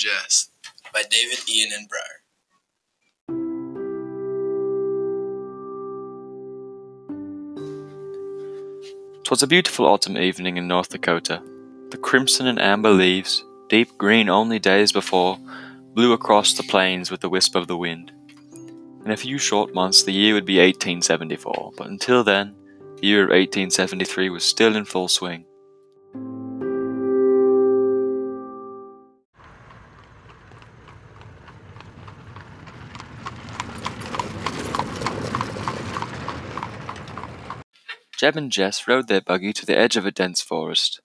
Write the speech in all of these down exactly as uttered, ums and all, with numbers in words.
Jazz by David Ian and Brian. Twas a beautiful autumn evening in North Dakota. The crimson and amber leaves, deep green only days before, blew across the plains with the wisp of the wind. In a few short months the year would be eighteen seventy-four, but until then, the year of eighteen seventy-three was still in full swing. Jeb and Jess rode their buggy to the edge of a dense forest.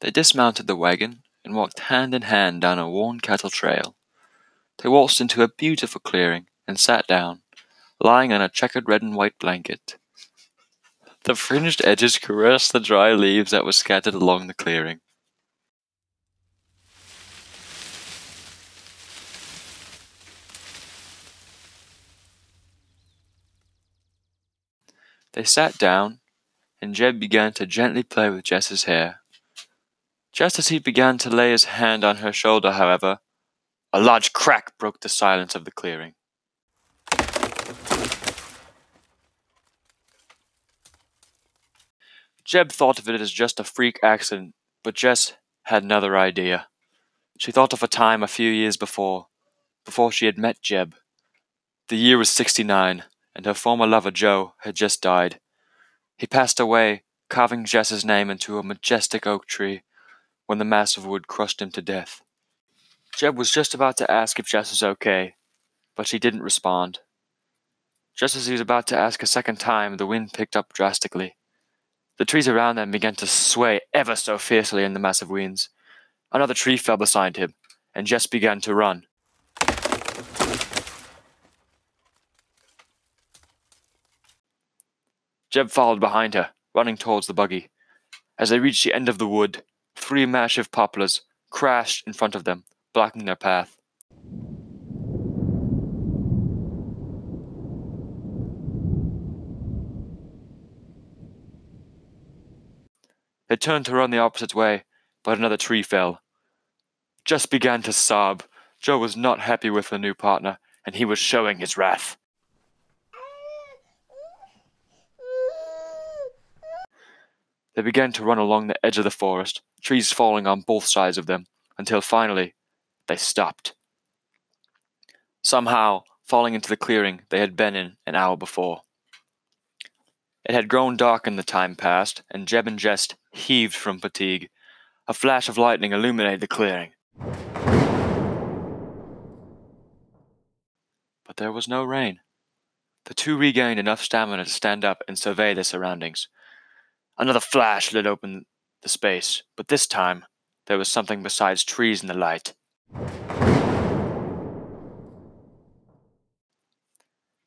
They dismounted the wagon and walked hand in hand down a worn cattle trail. They waltzed into a beautiful clearing and sat down, lying on a checkered red and white blanket. The fringed edges caressed the dry leaves that were scattered along the clearing. They sat down, and Jeb began to gently play with Jess's hair. Just as he began to lay his hand on her shoulder, however, a large crack broke the silence of the clearing. Jeb thought of it as just a freak accident, but Jess had another idea. She thought of a time a few years before, before she had met Jeb. The year was sixty-nine, and her former lover Joe had just died. He passed away, carving Jess's name into a majestic oak tree, when the mass of wood crushed him to death. Jeb was just about to ask if Jess was okay, but she didn't respond. Just as he was about to ask a second time, the wind picked up drastically. The trees around them began to sway ever so fiercely in the massive winds. Another tree fell beside him, and Jess began to run. Jeb followed behind her, running towards the buggy. As they reached the end of the wood, three massive poplars crashed in front of them, blocking their path. They turned to run the opposite way, but another tree fell. Jess began to sob. Joe was not happy with her new partner, and he was showing his wrath. They began to run along the edge of the forest, trees falling on both sides of them, until finally they stopped. Somehow, falling into the clearing they had been in an hour before. It had grown dark and the time passed, and Jeb and Jess heaved from fatigue. A flash of lightning illuminated the clearing. But there was no rain. The two regained enough stamina to stand up and survey their surroundings. Another flash lit open the space, but this time, there was something besides trees in the light.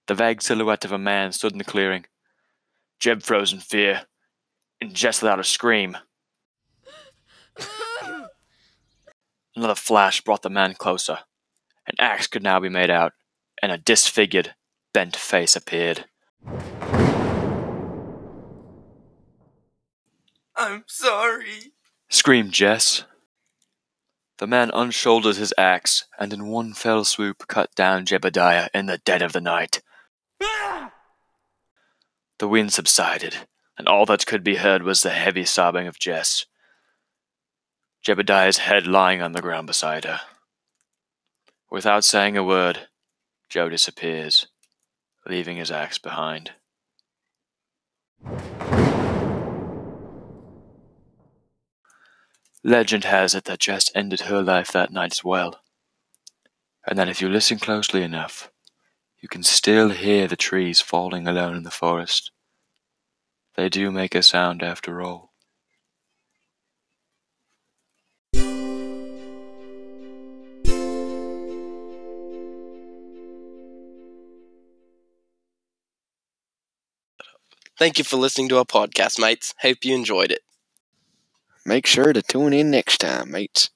The vague silhouette of a man stood in the clearing. Jeb froze in fear, and Jess let out a scream. Another flash brought the man closer. An axe could now be made out, and a disfigured, bent face appeared. "I'm sorry," screamed Jess. The man unshouldered his axe and in one fell swoop cut down Jebediah in the dead of the night. Ah! The wind subsided, and all that could be heard was the heavy sobbing of Jess, Jebediah's head lying on the ground beside her. Without saying a word, Joe disappears, leaving his axe behind. Legend has it that Jess ended her life that night as well, and that if you listen closely enough, you can still hear the trees falling alone in the forest. They do make a sound after all. Thank you for listening to our podcast, mates. Hope you enjoyed it. Make sure to tune in next time, mates.